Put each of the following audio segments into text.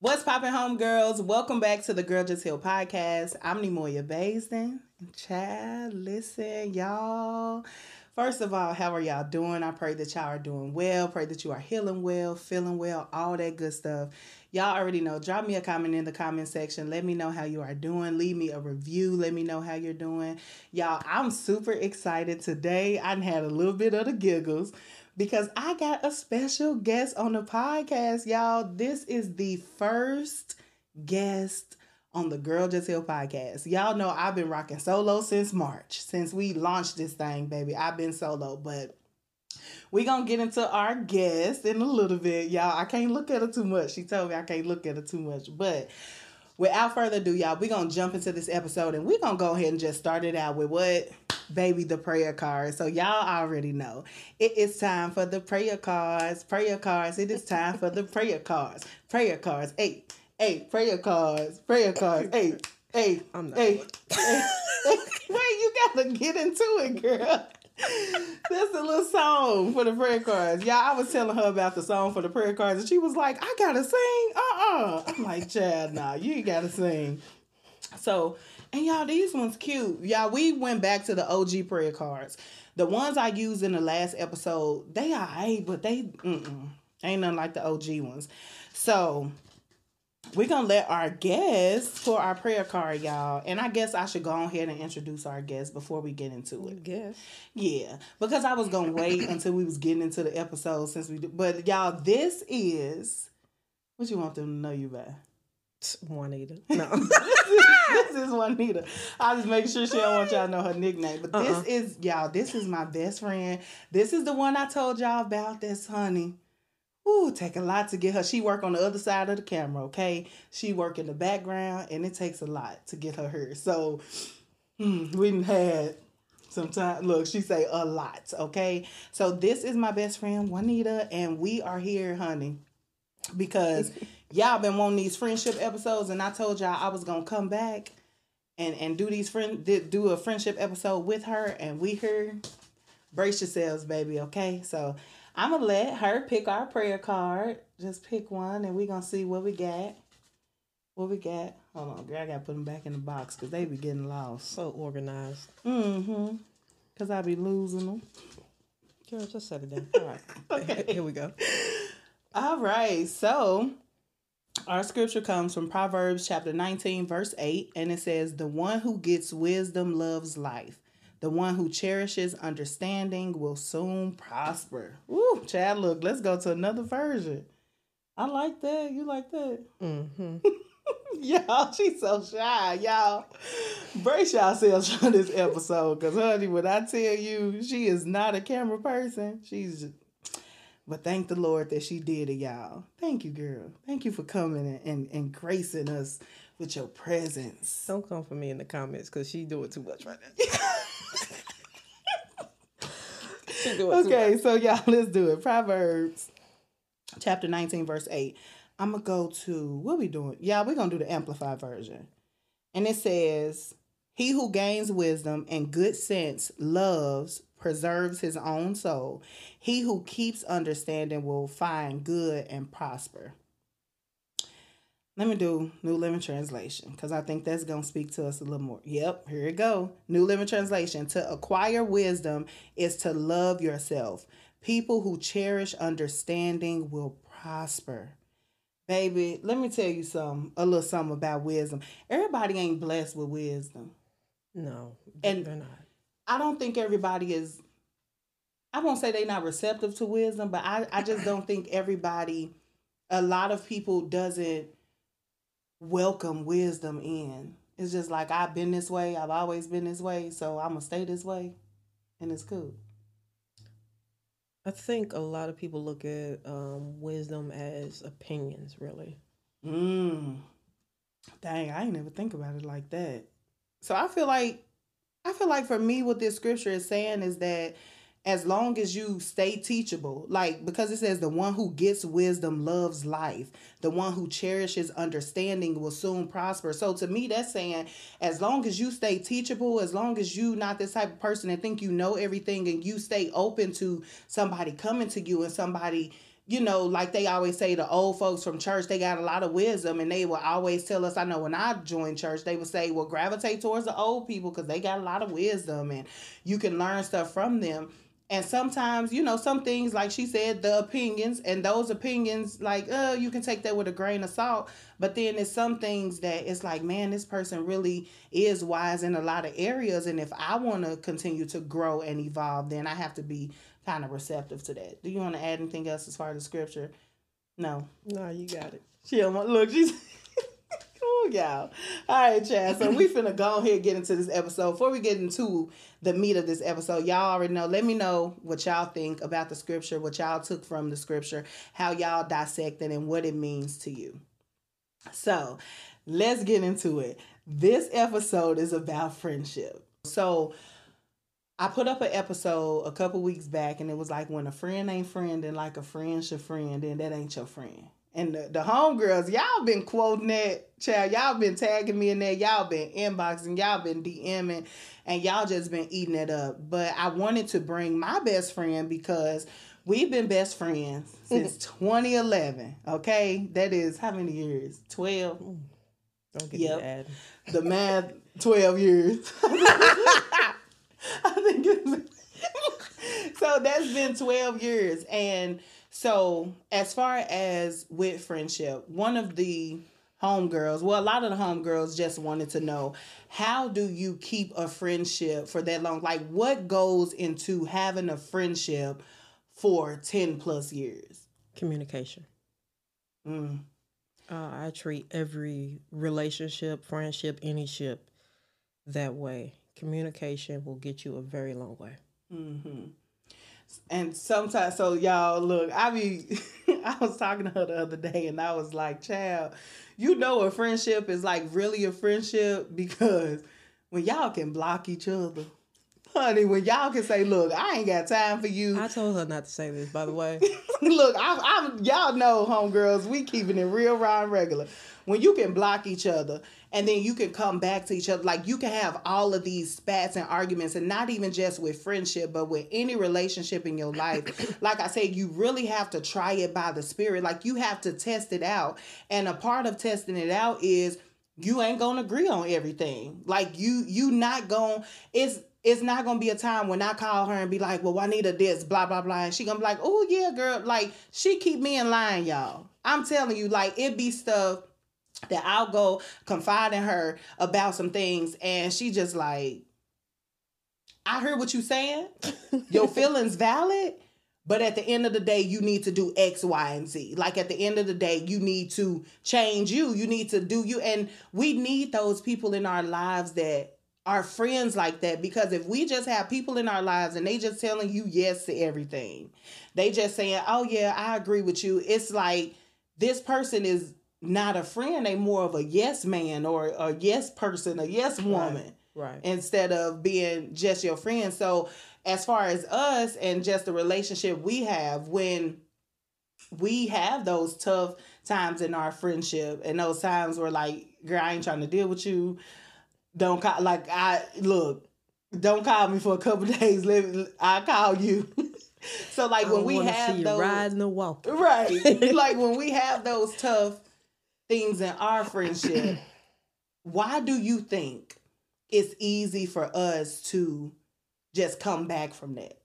What's poppin', homegirls? Welcome back to the Girl Just Heal podcast. I'm Neimoya Basin. Child, listen, y'all. First of all, how are y'all doing? I pray that y'all are doing well. Pray that you are healing well, feeling well, all that good stuff. Y'all already know. Drop me a comment in the comment section. Let me know how you are doing. Leave me a review. Let me know how you're doing. Y'all, I'm super excited today. I had a little bit of the giggles, because I got a special guest on the podcast, y'all. This is the first guest on the Girl Just Heal podcast. Y'all know I've been rocking solo since March, since we launched this thing, baby. I've been solo, but we're going to get into our guest in a little bit, y'all. I can't look at her too much. She told me I can't look at her too much, but without further ado, y'all, we're going to jump into this episode, and we're going to go ahead and just start it out with what? Baby, the prayer card. So y'all already know. It is time for the prayer cards. Prayer cards. It is time for the prayer cards. Prayer cards. Hey, hey, prayer cards. Prayer cards. Hey, hey, I'm not. Hey, hey, hey. Wait, you got to get into it, girl. That's a little song for the prayer cards. Y'all, I was telling her about the song for the prayer cards, and she was like, I gotta sing? I'm like, child, nah, you ain't gotta sing. So, and y'all, these ones cute. Y'all, we went back to the OG prayer cards. The ones I used in the last episode, they all right, but they ain't nothing like the OG ones. So, we're gonna let our guest for our prayer card, y'all. And I guess I should go on ahead and introduce our guest before we get into it. Guess. Yeah. Because I was gonna wait until we was getting into the episode since we do, but y'all, this is what you want them to know you by? Juanita. No. this is Juanita. I just make sure she don't want y'all to know her nickname. But this is my best friend. This is the one I told y'all about, this honey. Ooh, take a lot to get her. She work on the other side of the camera, okay? She work in the background, and it takes a lot to get her here. So, we had some time. Look, she say a lot, okay? So, this is my best friend, Juanita, and we are here, honey, because y'all been wanting these friendship episodes, and I told y'all I was going to come back and do these do a friendship episode with her, and we here. Brace yourselves, baby, okay? So, I'm going to let her pick our prayer card. Just pick one, and we're going to see what we got. What we got. Hold on, girl. I got to put them back in the box because they be getting lost. So organized. Mm-hmm. Because I be losing them. Girl, just set it down. All right. Okay. Here we go. All right. So, our scripture comes from Proverbs chapter 19, verse 8. And it says, the one who gets wisdom loves life. The one who cherishes understanding will soon prosper. Woo, Chad, look, let's go to another version. I like that. You like that? Mm-hmm. Y'all, she's so shy, y'all. Brace yourselves for this episode, because, honey, when I tell you, she is not a camera person. She's just... But thank the Lord that she did it, y'all. Thank you, girl. Thank you for coming and gracing us with your presence. Don't come for me in the comments, because she doing too much right now. Okay, so y'all, let's do it. Proverbs chapter 19, verse 8. I'm going to go to, what we doing? Yeah, we're going to do the Amplified version. And it says, he who gains wisdom and good sense loves, preserves his own soul. He who keeps understanding will find good and prosper. Let me do New Living Translation, because I think that's going to speak to us a little more. Yep, here it go. New Living Translation. To acquire wisdom is to love yourself. People who cherish understanding will prosper. Baby, let me tell you something, a little something about wisdom. Everybody ain't blessed with wisdom. No, they're not. I don't think everybody is, I won't say they're not receptive to wisdom, but I just don't think everybody, a lot of people doesn't welcome wisdom in. It's just like, I've been this way, I've always been this way, so I'm gonna stay this way, and it's cool. I think a lot of people look at wisdom as opinions, really. Dang, I ain't never think about it like that. So I feel like for me, what this scripture is saying is that as long as you stay teachable, like, because it says the one who gets wisdom loves life. The one who cherishes understanding will soon prosper. So to me, that's saying as long as you stay teachable, as long as you not this type of person that think you know everything and you stay open to somebody coming to you and somebody, you know, like they always say, the old folks from church, they got a lot of wisdom and they will always tell us, I know when I joined church, they would say, well, gravitate towards the old people because they got a lot of wisdom and you can learn stuff from them. And sometimes, you know, some things, like she said, the opinions, and those opinions, like, you can take that with a grain of salt. But then there's some things that it's like, man, this person really is wise in a lot of areas. And if I want to continue to grow and evolve, then I have to be kind of receptive to that. Do you want to add anything else as far as the scripture? No. No, you got it. She don't want, look, she's... Ooh, y'all. All right, Chad. So we finna go ahead and get into this episode. Before we get into the meat of this episode, y'all already know. Let me know what y'all think about the scripture, what y'all took from the scripture, how y'all dissect it, and what it means to you. So let's get into it. This episode is about friendship. So I put up an episode a couple weeks back, and it was like, when a friend ain't friend, and like a friend should friend, and that ain't your friend. And the homegirls, y'all been quoting that, child. Y'all been tagging me in there. Y'all been inboxing. Y'all been DMing. And y'all just been eating it up. But I wanted to bring my best friend because we've been best friends since 2011. Okay? That is how many years? 12? Don't get me mad. The math, 12 years. I think it's... So that's been 12 years. And... so as far as with friendship, one of the homegirls, well, a lot of the homegirls just wanted to know, how do you keep a friendship for that long? Like, what goes into having a friendship for 10 plus years? Communication. I treat every relationship, friendship, any ship that way. Communication will get you a very long way. Mm-hmm. And sometimes, so y'all, look, I was talking to her the other day and I was like, child, you know a friendship is like really a friendship because when y'all can block each other, honey, when y'all can say, look, I ain't got time for you. I told her not to say this, by the way. Look, I'm y'all know, homegirls, we keeping it real, raw, and regular. When you can block each other and then you can come back to each other, like you can have all of these spats and arguments, and not even just with friendship, but with any relationship in your life. Like I said, you really have to try it by the Spirit. Like you have to test it out. And a part of testing it out is you ain't going to agree on everything. Like you not going, it's not going to be a time when I call her and be like, well, Juanita this, blah, blah, blah. And she going to be like, oh yeah, girl. Like she keep me in line, y'all. I'm telling you, like it be stuff that I'll go confide in her about some things, and she just like, I heard what you saying. Your feelings valid, but at the end of the day, you need to do X, Y, and Z. Like at the end of the day, you need to change you. You need to do you. And we need those people in our lives that are friends like that, because if we just have people in our lives and they just telling you yes to everything, they just saying, oh yeah, I agree with you. It's like this person is not a friend, they more of a yes man or a yes person, a yes woman, right? Instead of being just your friend. So as far as us and just the relationship we have, when we have those tough times in our friendship and those times where like, girl, I ain't trying to deal with you. Don't call, like don't call me for a couple of days. I'll call you. So like when we have those riding or walking, right? Like when we have those tough things in our friendship, why do you think it's easy for us to just come back from that?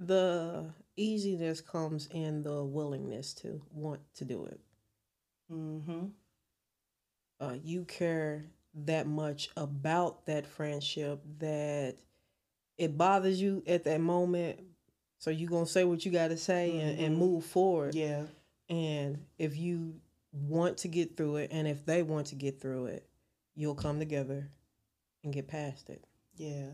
The easiness comes in the willingness to want to do it. Mm-hmm. You care that much about that friendship that it bothers you at that moment. So you're going to say what you got to say and move forward. Yeah. And if you want to get through it, and if they want to get through it, you'll come together and get past it. Yeah.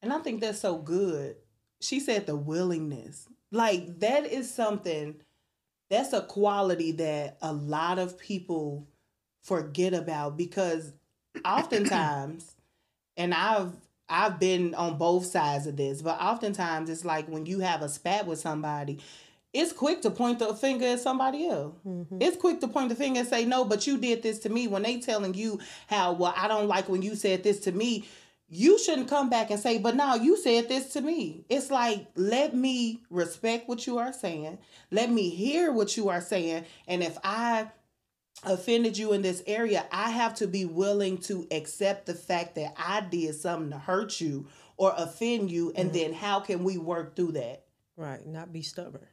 And I think that's so good. She said the willingness. Like, that is something, that's a quality that a lot of people forget about, because oftentimes, and I've been on both sides of this, but oftentimes it's like when you have a spat with somebody, it's quick to point the finger at somebody else. Mm-hmm. It's quick to point the finger and say, no, but you did this to me. When they telling you how, well, I don't like when you said this to me, you shouldn't come back and say, but no, you said this to me. It's like, let me respect what you are saying. Let me hear what you are saying. And if I offended you in this area, I have to be willing to accept the fact that I did something to hurt you or offend you. And then how can we work through that? Right. Not be stubborn.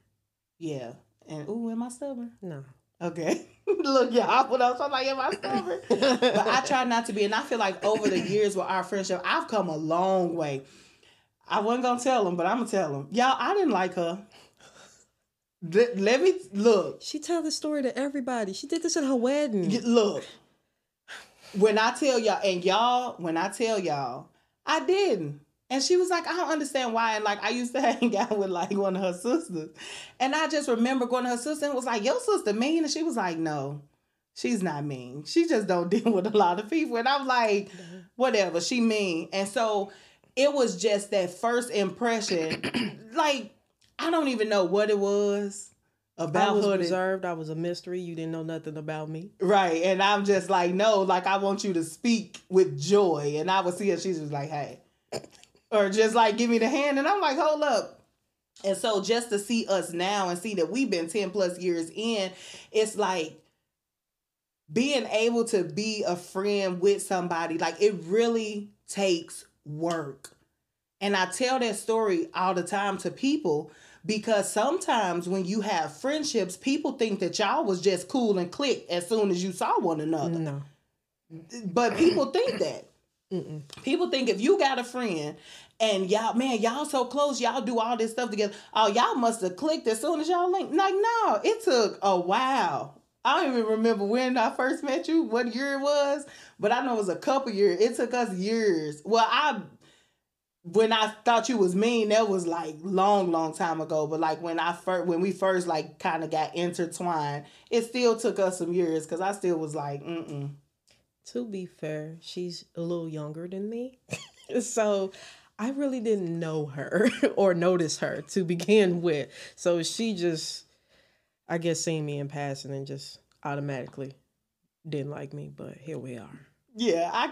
Yeah. And ooh, am I stubborn? No. Okay. Look, y'all, what else? I'm like, am I stubborn? But I try not to be. And I feel like over the years with our friendship, I've come a long way. I wasn't going to tell them, but I'm going to tell them. Y'all, I didn't like her. Let me look. She tells the story to everybody. She did this at her wedding. Look, when I tell y'all, I didn't. And she was like, I don't understand why. And like, I used to hang out with like one of her sisters. And I just remember going to her sister and was like, your sister mean? And she was like, no, she's not mean. She just don't deal with a lot of people. And I'm like, whatever, she mean. And so it was just that first impression. Like, I don't even know what it was about. I was reserved. I was a mystery. You didn't know nothing about me. Right. And I'm just like, no, like, I want you to speak with joy. And I would see her. She's just like, hey. Or just like, give me the hand. And I'm like, hold up. And so just to see us now and see that we've been 10 plus years in, it's like being able to be a friend with somebody, like it really takes work. And I tell that story all the time to people, because sometimes when you have friendships, people think that y'all was just cool and clicked as soon as you saw one another. No. But people think that. Mm-mm. People think if you got a friend and y'all, man, y'all so close, y'all do all this stuff together, oh, y'all must have clicked as soon as y'all linked. Like, no, it took a while. I don't even remember when I first met you, what year it was, but I know it was a couple years. It took us years. Well, when I thought you was mean, that was like long time ago. But like when we first like kind of got intertwined, it still took us some years, because I still was like, mm-mm. To be fair, she's a little younger than me. So I really didn't know her or notice her to begin with. So she just, I guess, seen me in passing and just automatically didn't like me. But here we are. Yeah, I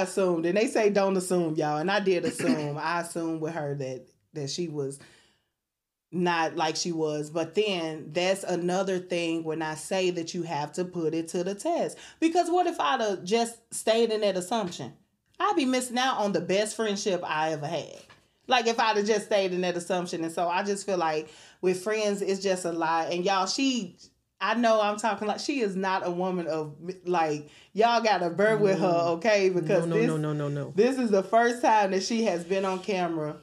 assumed. And they say don't assume, y'all. And I did assume. I assumed with her that she was not like she was. But then that's another thing when I say that you have to put it to the test. Because what if I'd have just stayed in that assumption? I'd be missing out on the best friendship I ever had. Like if I'd have just stayed in that assumption. And so I just feel like with friends, it's just a lie. And y'all, I know I'm talking like she is not a woman of like, y'all got to bear with her, okay? Because this is the first time that she has been on camera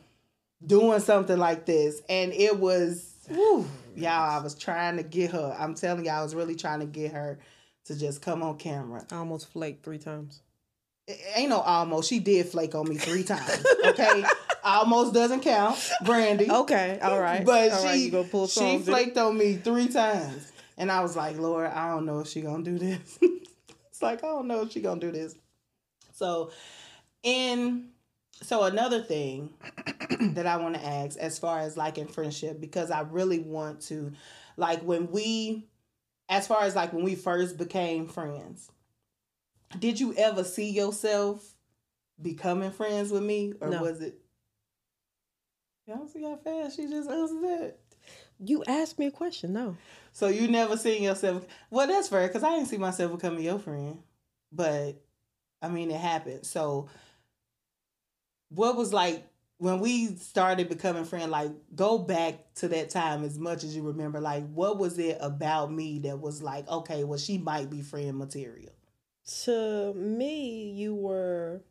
doing something like this. And it was, whew, y'all, I was trying to get her. I'm telling y'all, I was really trying to get her to just come on camera. I almost flaked 3 times. It ain't no almost. She did flake on me 3 times, okay? Almost doesn't count, Brandy. Okay, all right. But all she flaked on me 3 times. And I was like, Lord, I don't know if she gonna do this. It's like, I don't know if she gonna do this. So another thing that I want to ask as far as like in friendship, because I really want to, like when we first became friends, did you ever see yourself becoming friends with me? Or no. Was it? Y'all see how fast she just answered that? You asked me a question, no. So you never seen yourself. Well, that's fair, because I didn't see myself becoming your friend. But, I mean, it happened. So, what was like, when we started becoming friends, like, go back to that time as much as you remember. Like, what was it about me that was like, okay, well, she might be friend material? To me, you were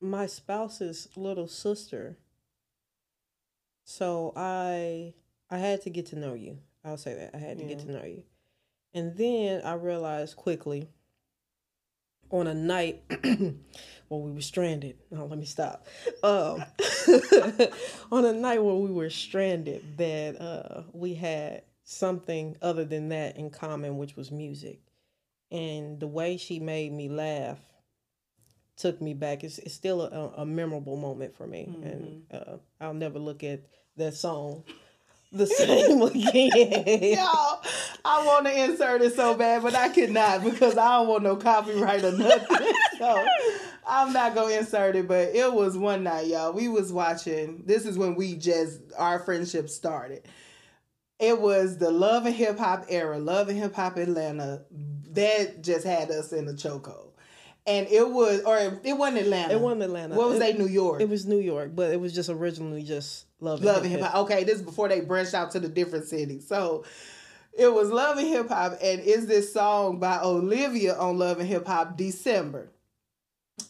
my spouse's little sister. So I had to get to know you. I'll say that. I had to get to know you. And then I realized quickly on a night when we were stranded. No, let me stop. On a night when we were stranded, that we had something other than that in common, which was music. And the way she made me laugh took me back. It's still a memorable moment for me. Mm-hmm. And I'll never look at that song the same again. Y'all, I want to insert it so bad, but I could not because I don't want no copyright or nothing. So I'm not going to insert it, but it was one night, y'all. We was watching. This is when our friendship started. It was the Love and Hip Hop era, Love and Hip Hop Atlanta. That just had us in the chokehold. And it wasn't Atlanta. It wasn't Atlanta. What was it, New York? It was New York, but it was just originally just Love and Hip Hop. Okay, this is before they branched out to the different cities. So it was Love and Hip Hop, and is this song by Olivia on Love and Hip Hop, December.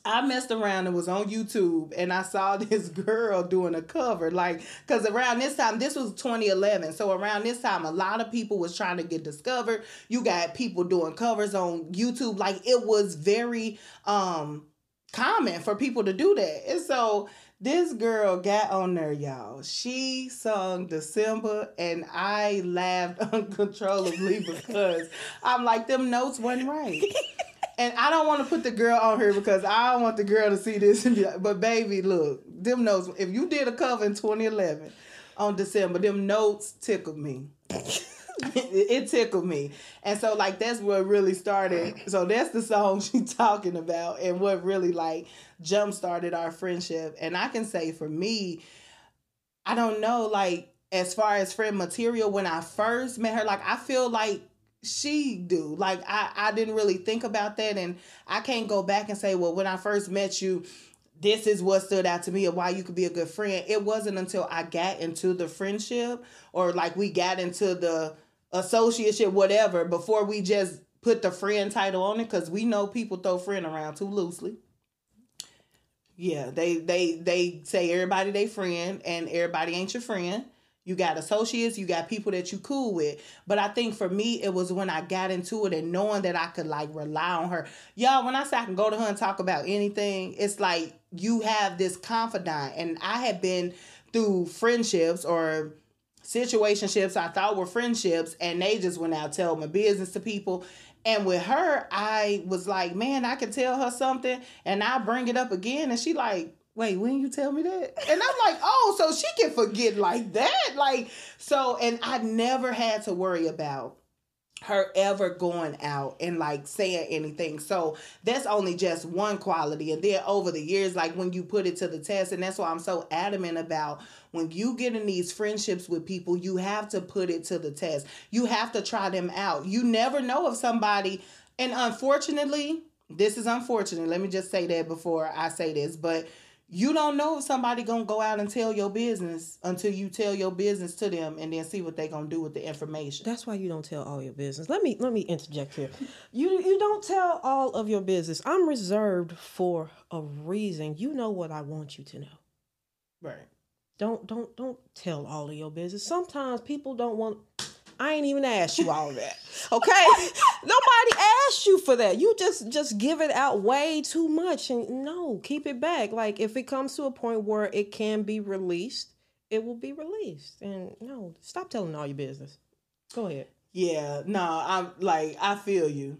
I messed around and was on YouTube, and I saw this girl doing a cover, because around this time, this was 2011, so around this time, a lot of people was trying to get discovered. You got people doing covers on YouTube. It was very common for people to do that. And so this girl got on there, y'all. She sung December, and I laughed uncontrollably because I'm like, them notes wasn't right. And I don't want to put the girl on here because I don't want the girl to see this. But baby, look, them notes. If you did a cover in 2011 on December, them notes tickled me. It tickled me. And so that's what really started. So that's the song she's talking about and what really jump started our friendship. And I can say for me, I don't know, as far as friend material, when I first met her, I feel she do. I didn't really think about that, and I can't go back and say, well, when I first met you, this is what stood out to me of why you could be a good friend. It wasn't until I got into the friendship or we got into the associateship, whatever, before we just put the friend title on it, because we know people throw friend around too loosely. Yeah, they say everybody they friend, and everybody ain't your friend. You got associates, you got people that you cool with. But I think for me, it was when I got into it and knowing that I could rely on her. Y'all, when I say I can go to her and talk about anything, it's you have this confidant. And I had been through friendships or situationships I thought were friendships, and they just went out telling my business to people. And with her, I was like, man, I can tell her something and I bring it up again. And she wait, when you tell me that? And I'm oh, so she can forget that? And I never had to worry about her ever going out and saying anything. So that's only just one quality. And then over the years, when you put it to the test, and that's why I'm so adamant about when you get in these friendships with people, you have to put it to the test. You have to try them out. You never know if somebody, and unfortunately, this is unfortunate. Let me just say that before I say this, but you don't know if somebody going to go out and tell your business until you tell your business to them and then see what they going to do with the information. That's why you don't tell all your business. Let me interject here. You don't tell all of your business. I'm reserved for a reason. You know what I want you to know. Right. Don't tell all of your business. Sometimes people don't want... I ain't even asked you all that. Okay? Nobody asked you for that. You just give it out way too much. And no, keep it back. If it comes to a point where it can be released, it will be released. And no, stop telling all your business. Go ahead. Yeah. No, I'm I feel you.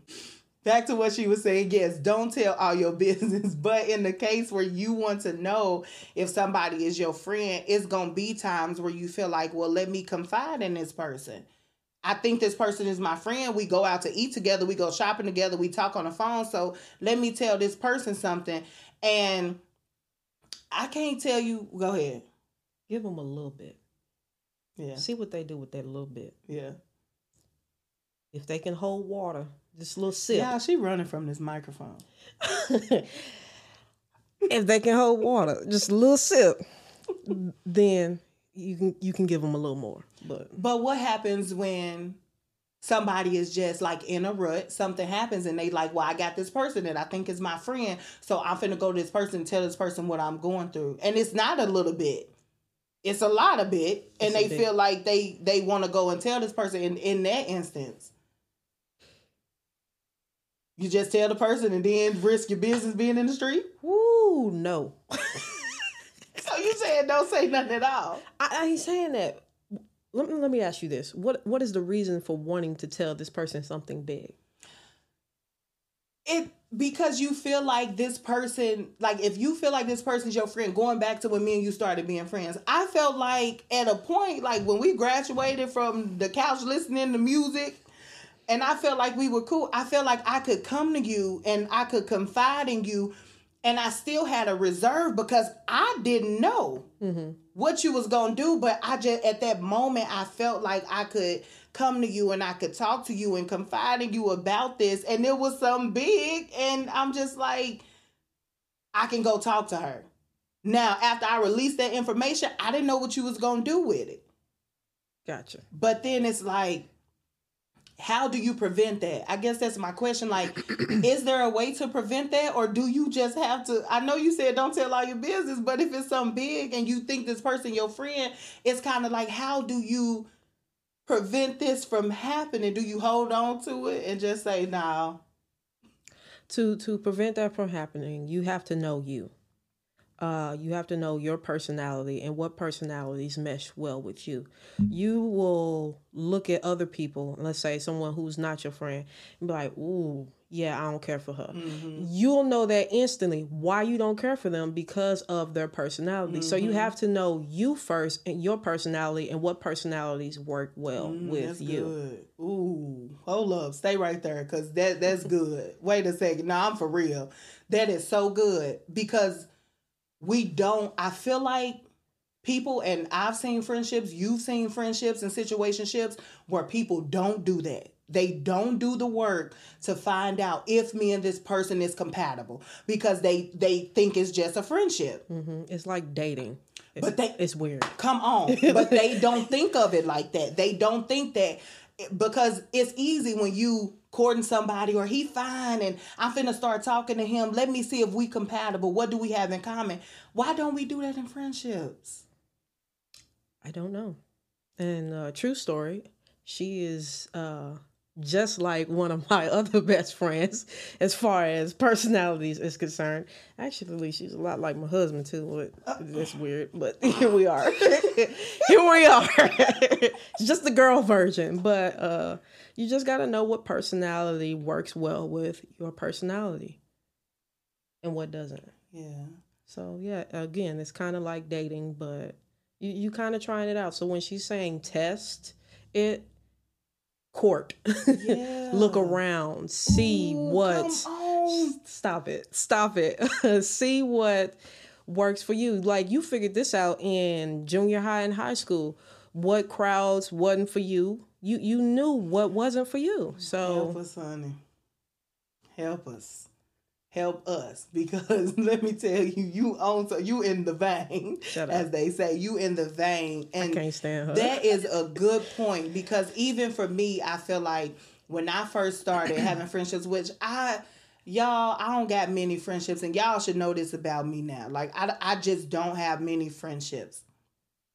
Back to what she was saying. Yes, don't tell all your business. But in the case where you want to know if somebody is your friend, it's going to be times where you feel well, let me confide in this person. I think this person is my friend. We go out to eat together. We go shopping together. We talk on the phone. So let me tell this person something. And I can't tell you. Go ahead. Give them a little bit. Yeah. See what they do with that little bit. Yeah. If they can hold water, just a little sip. Yeah, she running from this microphone. If they can hold water, just a little sip, then... You can give them a little more. But what happens when somebody is just in a rut, something happens and they well, I got this person that I think is my friend, so I'm finna go to this person and tell this person what I'm going through. And it's not a little bit. It's a lot of bit. And they feel they want to go and tell this person in that instance. You just tell the person and then risk your business being in the street? Ooh, no. So you saying don't say nothing at all? I ain't saying that. Let me ask you this. What is the reason for wanting to tell this person something big? Because you feel like this person, like if you feel like this person's your friend, going back to when me and you started being friends, I felt like at a point, like when we graduated from the couch listening to music, and I felt like we were cool, I felt like I could come to you and I could confide in you, and I still had a reserve because I didn't know what you was going to do. But I just, at that moment, I felt like I could come to you and I could talk to you and confide in you about this. And it was something big. And I'm just like, I can go talk to her. Now, after I released that information, I didn't know what you was going to do with it. Gotcha. But then it's like, how do you prevent that? I guess that's my question. Like, is there a way to prevent that? Or do you just have to, I know you said don't tell all your business, but if it's something big and you think this person, your friend, it's kind of like, how do you prevent this from happening? Do you hold on to it and just say, no? To prevent that from happening, you have to know you. You have to know your personality and what personalities mesh well with you. You will look at other people, let's say someone who's not your friend, and be like, ooh, yeah, I don't care for her. Mm-hmm. You'll know that instantly why you don't care for them because of their personality. Mm-hmm. So you have to know you first and your personality and what personalities work well with you. Good. Ooh, hold up. Stay right there because that's good. Wait a second. No, I'm for real. That is so good because we don't, I feel like people, and I've seen friendships, you've seen friendships and situationships where people don't do that. They don't do the work to find out if me and this person is compatible because they think it's just a friendship. Mm-hmm. It's like dating. It's weird. Come on. But they don't think of it like that. They don't think that because it's easy when you courting somebody or he fine and I'm finna start talking to him. Let me see if we compatible. What do we have in common? Why don't we do that in friendships? I don't know. And true story, she is just like one of my other best friends as far as personalities is concerned. Actually, she's a lot like my husband too. That's weird, but here we are. Just the girl version. But you just got to know what personality works well with your personality and what doesn't. Yeah. So, yeah, again, it's kind of like dating, but you kind of trying it out. So when she's saying test it, court, yeah. Look around, see stop it see what works for you. Like you figured this out in junior high and high school, what crowds wasn't for you. You knew what wasn't for you. So help us, honey, help us because let me tell you, you in the vein, as they say, you in the vein. And I can't stand her. That is a good point because even for me, I feel like when I first started having friendships, which I don't got many friendships, and y'all should know this about me now. Like I just don't have many friendships.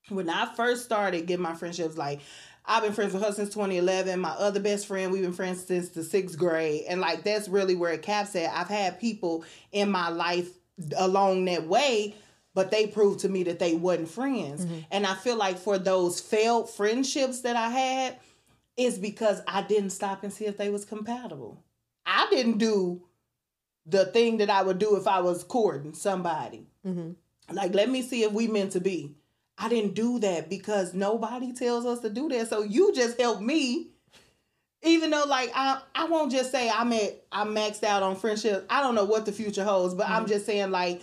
When I first started getting my friendships, like I've been friends with her since 2011. My other best friend, we've been friends since the 6th grade. And like, that's really where it caps at. I've had people in my life along that way, but they proved to me that they wasn't friends. Mm-hmm. And I feel like for those failed friendships that I had, it's because I didn't stop and see if they was compatible. I didn't do the thing that I would do if I was courting somebody. Mm-hmm. Like, let me see if we meant to be. I didn't do that because nobody tells us to do that. So you just helped me. Even though, like, I won't just say I'm maxed out on friendships. I don't know what the future holds, but I'm just saying, like,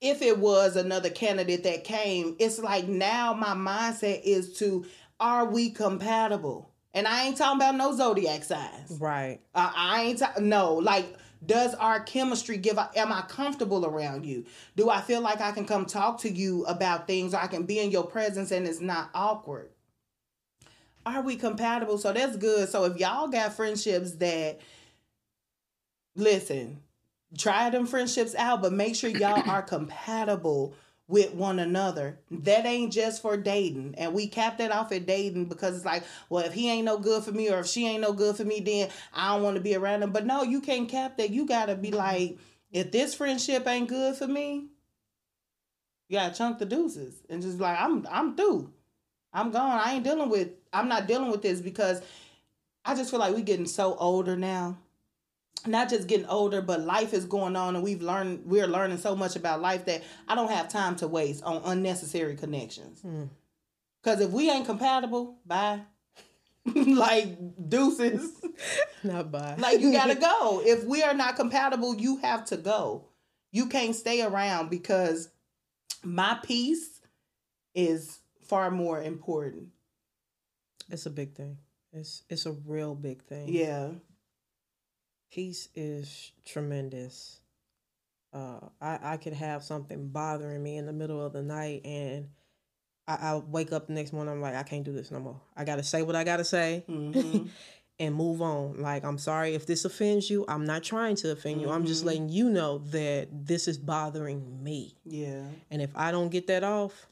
if it was another candidate that came, it's like now my mindset is to, are we compatible? And I ain't talking about no zodiac signs. Right. I ain't no, like, does our chemistry am I comfortable around you? Do I feel like I can come talk to you about things, or I can be in your presence and it's not awkward? Are we compatible? So that's good. So if y'all got friendships that, listen, try them friendships out, but make sure y'all are compatible with one another. That ain't just for dating. And we cap that off at dating because it's like, well, if he ain't no good for me or if she ain't no good for me, then I don't want to be around him. But no, you can't cap that. You got to be like, if this friendship ain't good for me, you got to chunk the deuces and just be like, I'm through. I'm gone. I'm not dealing with this, because I just feel like we getting so older now. Not just getting older, but life is going on, and we're learning so much about life that I don't have time to waste on unnecessary connections. Because if we ain't compatible, bye. Like, deuces. Not bye. Like, you gotta go. If we are not compatible, you have to go. You can't stay around, because my peace is far more important. It's a big thing. It's a real big thing. Yeah. Peace is tremendous. I could have something bothering me in the middle of the night, and I wake up the next morning, I'm like, I can't do this no more. I got to say what I got to say and move on. Like, I'm sorry if this offends you. I'm not trying to offend you. I'm just letting you know that this is bothering me. Yeah. And if I don't get that off,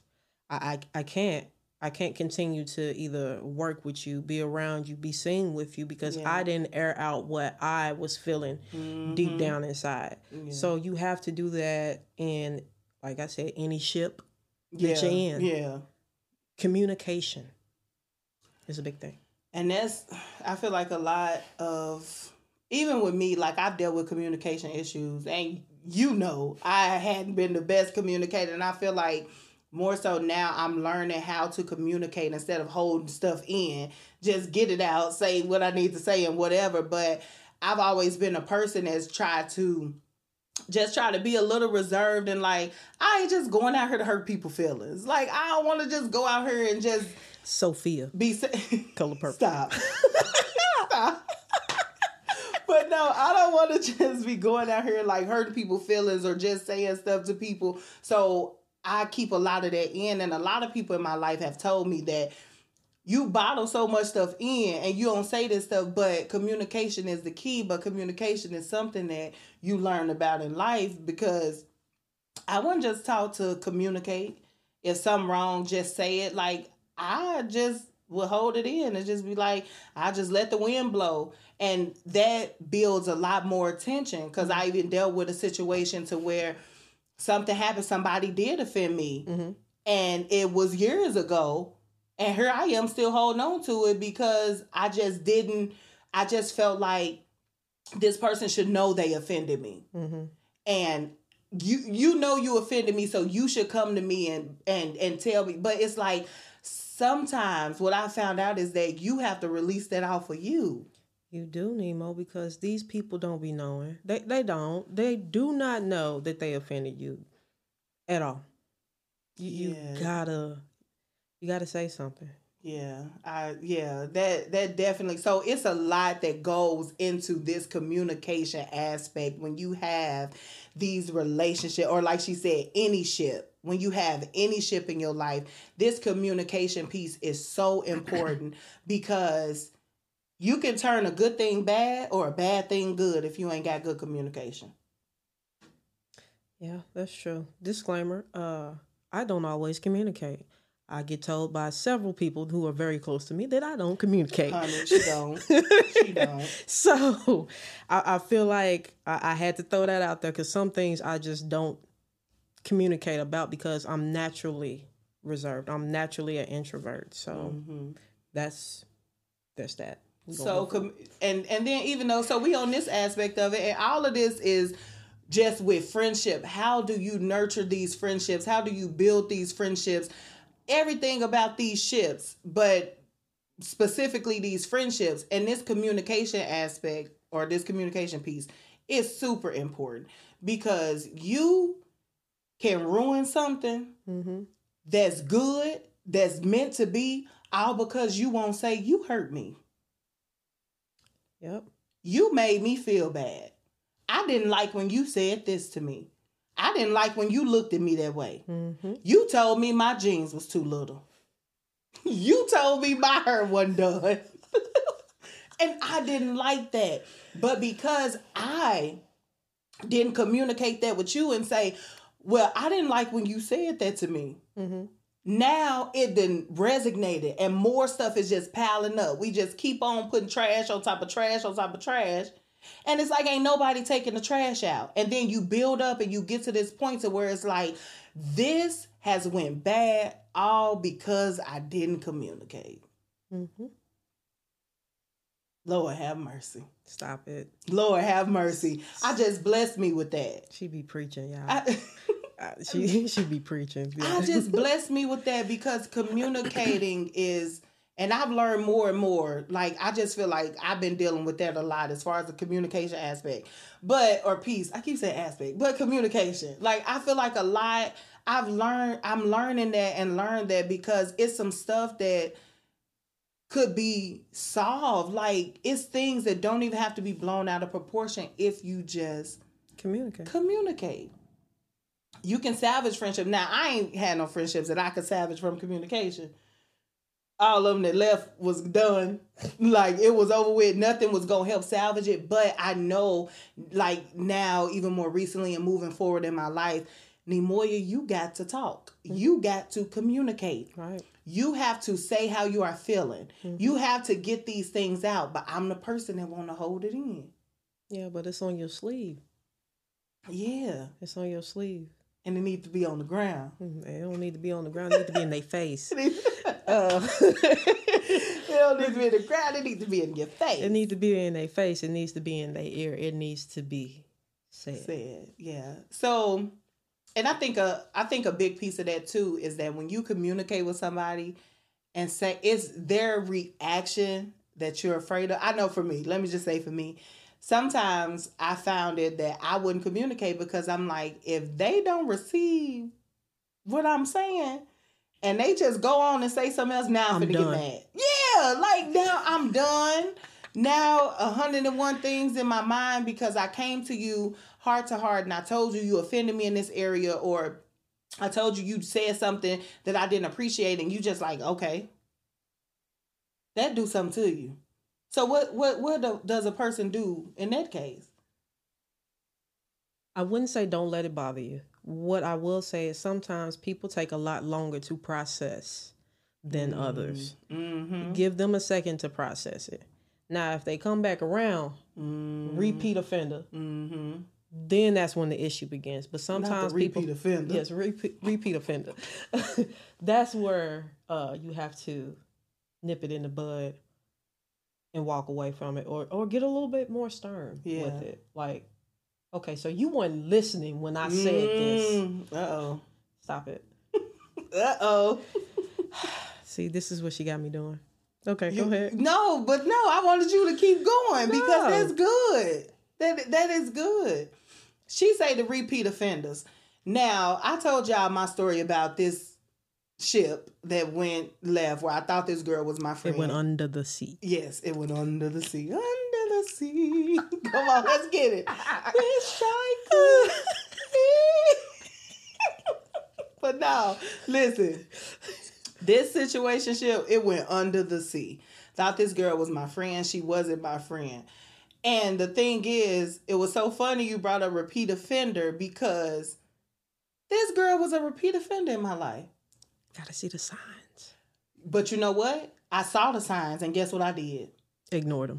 I can't. I can't continue to either work with you, be around you, be seen with you, because I didn't air out what I was feeling deep down inside. Yeah. So you have to do that in, like I said, any ship that you're in. Yeah. Communication is a big thing. And I feel like a lot of, even with me, like I've dealt with communication issues, and you know, I hadn't been the best communicator, and I feel like more so now I'm learning how to communicate instead of holding stuff in. Just get it out, say what I need to say and whatever. But I've always been a person that's try to be a little reserved, and like, I ain't just going out here to hurt people's feelings. Like, I don't want to just go out here and just... Sophia. Color Purple. Stop. Stop. But no, I don't want to just be going out here and like hurting people's feelings or just saying stuff to people. So I keep a lot of that in, and a lot of people in my life have told me that you bottle so much stuff in and you don't say this stuff, but communication is the key. But communication is something that you learn about in life, because I wasn't just taught to communicate. If something wrong, just say it. Like, I just would hold it in and just be like, I just let the wind blow. And that builds a lot more attention, because I even dealt with a situation to where something happened, somebody did offend me, and it was years ago, and here I am still holding on to it, because I just felt like this person should know they offended me, and you know you offended me, so you should come to me and tell me. But it's like, sometimes what I found out is that you have to release that off of you. You do, Nemo, because these people don't be knowing. They don't. They do not know that they offended you at all. You gotta say something. That definitely. So it's a lot that goes into this communication aspect when you have these relationships, or like she said, any ship. When you have any ship in your life, this communication piece is so important, because you can turn a good thing bad or a bad thing good if you ain't got good communication. Yeah, that's true. Disclaimer, I don't always communicate. I get told by several people who are very close to me that I don't communicate. Honey, she don't. She don't. So I feel like I had to throw that out there, because some things I just don't communicate about, because I'm naturally reserved. I'm naturally an introvert. So that's that. So, and then even though, so we on this aspect of it, and all of this is just with friendship. How do you nurture these friendships? How do you build these friendships? Everything about these ships, but specifically these friendships, and this communication aspect, or this communication piece, is super important, because you can ruin something that's good, that's meant to be, all because you won't say, you hurt me. Yep. You made me feel bad. I didn't like when you said this to me. I didn't like when you looked at me that way. You told me my jeans was too little. You told me my hair wasn't done. And I didn't like that. But because I didn't communicate that with you and say, well, I didn't like when you said that to me. Mm-hmm. Now it done resonated and more stuff is just piling up. We just keep on putting trash on top of trash on top of trash. And it's like, ain't nobody taking the trash out. And then you build up and you get to this point to where it's like, this has went bad all because I didn't communicate. Mm-hmm. Lord have mercy. Stop it. Lord have mercy. I just blessed me with that. She be preaching, y'all. She be preaching. Yeah. I just blessed me with that because communicating is, and I've learned more and more. Like, I just feel like I've been dealing with that a lot as far as the communication aspect, but communication. Like, I feel like a lot I'm learning that because it's some stuff that could be solved. Like, it's things that don't even have to be blown out of proportion if you just communicate. You can salvage friendship. Now, I ain't had no friendships that I could salvage from communication. All of them that left was done. Like, it was over with. Nothing was going to help salvage it. But I know, like, now, even more recently and moving forward in my life, Neimoya, you got to talk. Mm-hmm. You got to communicate. Right. You have to say how you are feeling. Mm-hmm. You have to get these things out. But I'm the person that want to hold it in. Yeah, but it's on your sleeve. Yeah. It's on your sleeve. And it needs to be on the ground. It don't need to be on the ground. It needs to be in their face. It don't need to be in the ground. It needs to be in your face. It needs to be in their face. It needs to be in their ear. It needs to be said. Yeah. So, and I think a big piece of that too is that when you communicate with somebody and say it's their reaction that you're afraid of. I know for me, let me just say for me, sometimes I found it that I wouldn't communicate because I'm like, if they don't receive what I'm saying and they just go on and say something else, now I'm going to get mad. Yeah, like now I'm done. Now 101 things in my mind because I came to you heart to heart and I told you you offended me in this area, or I told you you said something that I didn't appreciate and you just like, okay, that do something to you. So what does a person do in that case? I wouldn't say don't let it bother you. What I will say is sometimes people take a lot longer to process than others. Mm-hmm. Give them a second to process it. Now, if they come back around, repeat offender, then that's when the issue begins. But sometimes repeat offender. That's where you have to nip it in the bud and walk away from it, or get a little bit more stern with it. Like, okay, so you weren't listening when I said this. Uh-oh. Stop it. Uh-oh. See, this is what she got me doing. Okay, go ahead. No, but no, I wanted you to keep going because that's good. That is good. She say the repeat offenders. Now, I told y'all my story about this ship that went left where I thought this girl was my friend. It went under the sea. Yes, it went under the sea. Under the sea. Come on, let's get it. Wish I could. But no, listen. This situationship, it went under the sea. Thought this girl was my friend. She wasn't my friend. And the thing is, it was so funny you brought a repeat offender because this girl was a repeat offender in my life. Gotta see the signs. But you know what? I saw the signs, and guess what I did? Ignored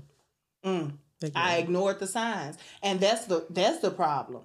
them. I ignored the signs, and that's the problem.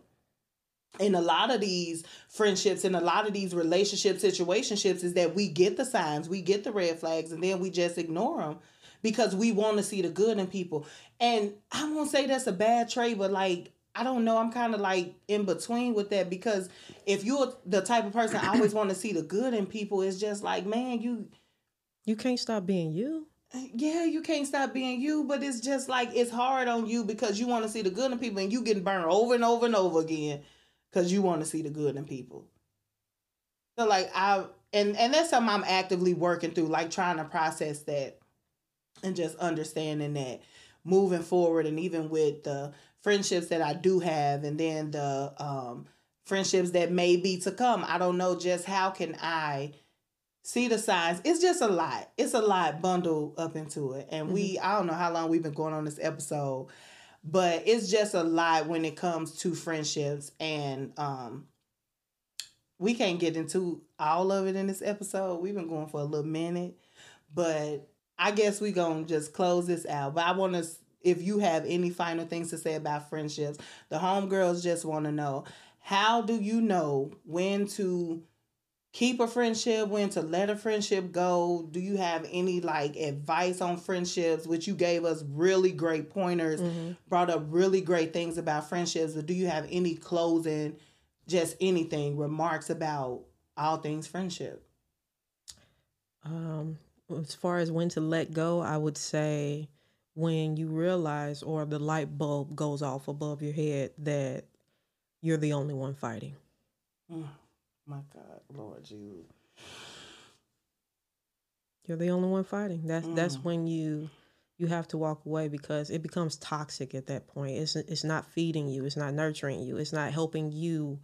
In a lot of these friendships, in a lot of these relationships, situationships, is that we get the signs, we get the red flags, and then we just ignore them because we want to see the good in people. And I won't say that's a bad trait, but like, I don't know. I'm kind of like in between with that because if you're the type of person I always want to see the good in people, it's just like, man, you can't stop being you. Yeah, you can't stop being you, but it's just like it's hard on you because you want to see the good in people and you getting burned over and over and over again because you want to see the good in people. So like and that's something I'm actively working through, like trying to process that and just understanding that moving forward, and even with the friendships that I do have and then the friendships that may be to come. I don't know, just how can I see the signs? It's just a lot. It's a lot bundled up into it. And I don't know how long we've been going on this episode, but it's just a lot when it comes to friendships and we can't get into all of it in this episode. We've been going for a little minute, but I guess we're going to just close this out. But I want to, if you have any final things to say about friendships, the homegirls just want to know, how do you know when to keep a friendship, when to let a friendship go? Do you have any like advice on friendships, which you gave us really great pointers, brought up really great things about friendships, but do you have any closing, just anything, remarks about all things friendship? As far as when to let go, I would say when you realize or the light bulb goes off above your head that you're the only one fighting. Mm. My God, Lord, you're the only one fighting. That's when you have to walk away, because it becomes toxic at that point. It's not feeding you. It's not nurturing you. It's not helping you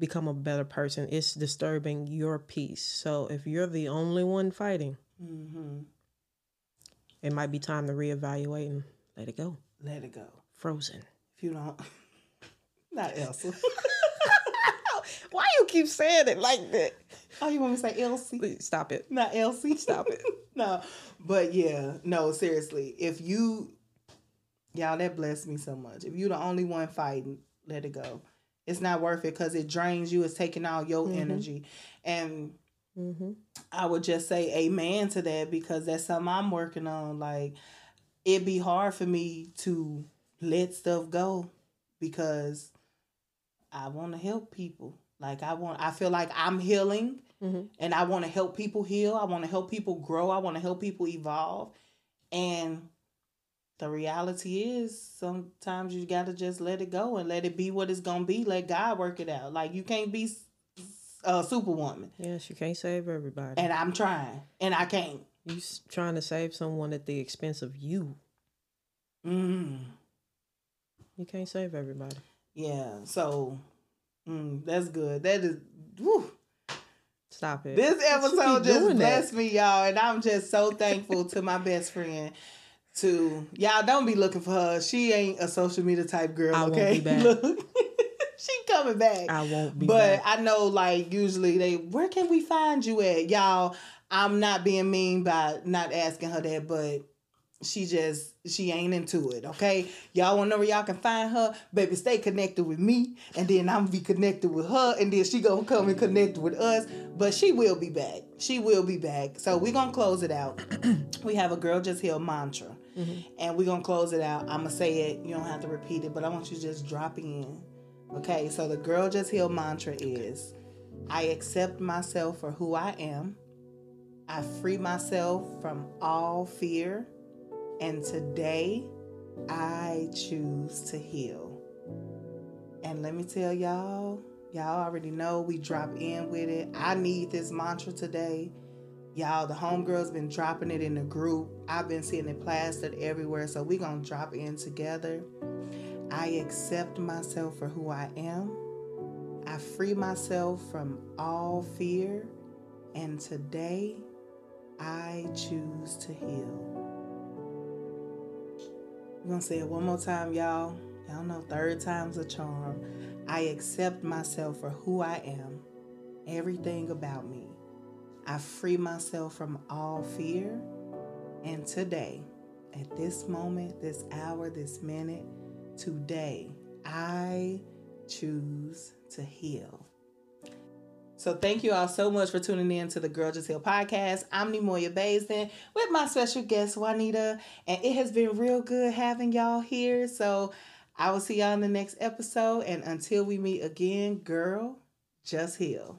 become a better person. It's disturbing your peace. So if you're the only one fighting, it might be time to reevaluate and let it go. Let it go. Frozen. If you don't, not Elsa. Why you keep saying it like that? Oh, you want me to say Elsie? Please stop it. Not Elsie. Stop it. No. But yeah, no, seriously. If you, y'all, that blessed me so much. If you the only one fighting, let it go. It's not worth it because it drains you. It's taking all your energy. And I would just say amen to that, because that's something I'm working on. Like, it'd be hard for me to let stuff go because I want to help people. Like I feel like I'm healing and I want to help people heal. I want to help people grow. I want to help people evolve. And the reality is sometimes you got to just let it go and let it be what it's going to be. Let God work it out. Like you can't be a superwoman. Yes, you can't save everybody. And I'm trying and I can't. You're trying to save someone at the expense of you. Mm. You can't save everybody. Yeah, so that's good. That is, whew. Stop it. This episode just blessed me, y'all, and I'm just so thankful to my best friend. To y'all, don't be looking for her. She ain't a social media type girl. I won't be back. Look, she coming back. I won't be back. But I know, like usually where can we find you at, y'all? I'm not being mean by not asking her that, but. She ain't into it, okay? Y'all want to know where y'all can find her? Baby, stay connected with me, and then I'm be connected with her, and then she gonna come and connect with us. But she will be back. She will be back. So we're gonna close it out. We have a Girl Just Heal mantra, and we're gonna close it out. I'm gonna say it. You don't have to repeat it, but I want you to just drop in, okay? So the Girl Just Heal mantra is, I accept myself for who I am. I free myself from all fear. And today, I choose to heal. And let me tell y'all already know we drop in with it. I need this mantra today. Y'all, the homegirls been dropping it in the group. I've been seeing it plastered everywhere. So we're going to drop in together. I accept myself for who I am. I free myself from all fear. And today, I choose to heal. I'm going to say it one more time, y'all. Y'all know third time's a charm. I accept myself for who I am, everything about me. I free myself from all fear. And today, at this moment, this hour, this minute, today, I choose to heal. So thank you all so much for tuning in to the Girl Just Heal podcast. I'm Neimoya Basin with my special guest, Juanita. And it has been real good having y'all here. So I will see y'all in the next episode. And until we meet again, Girl Just Heal.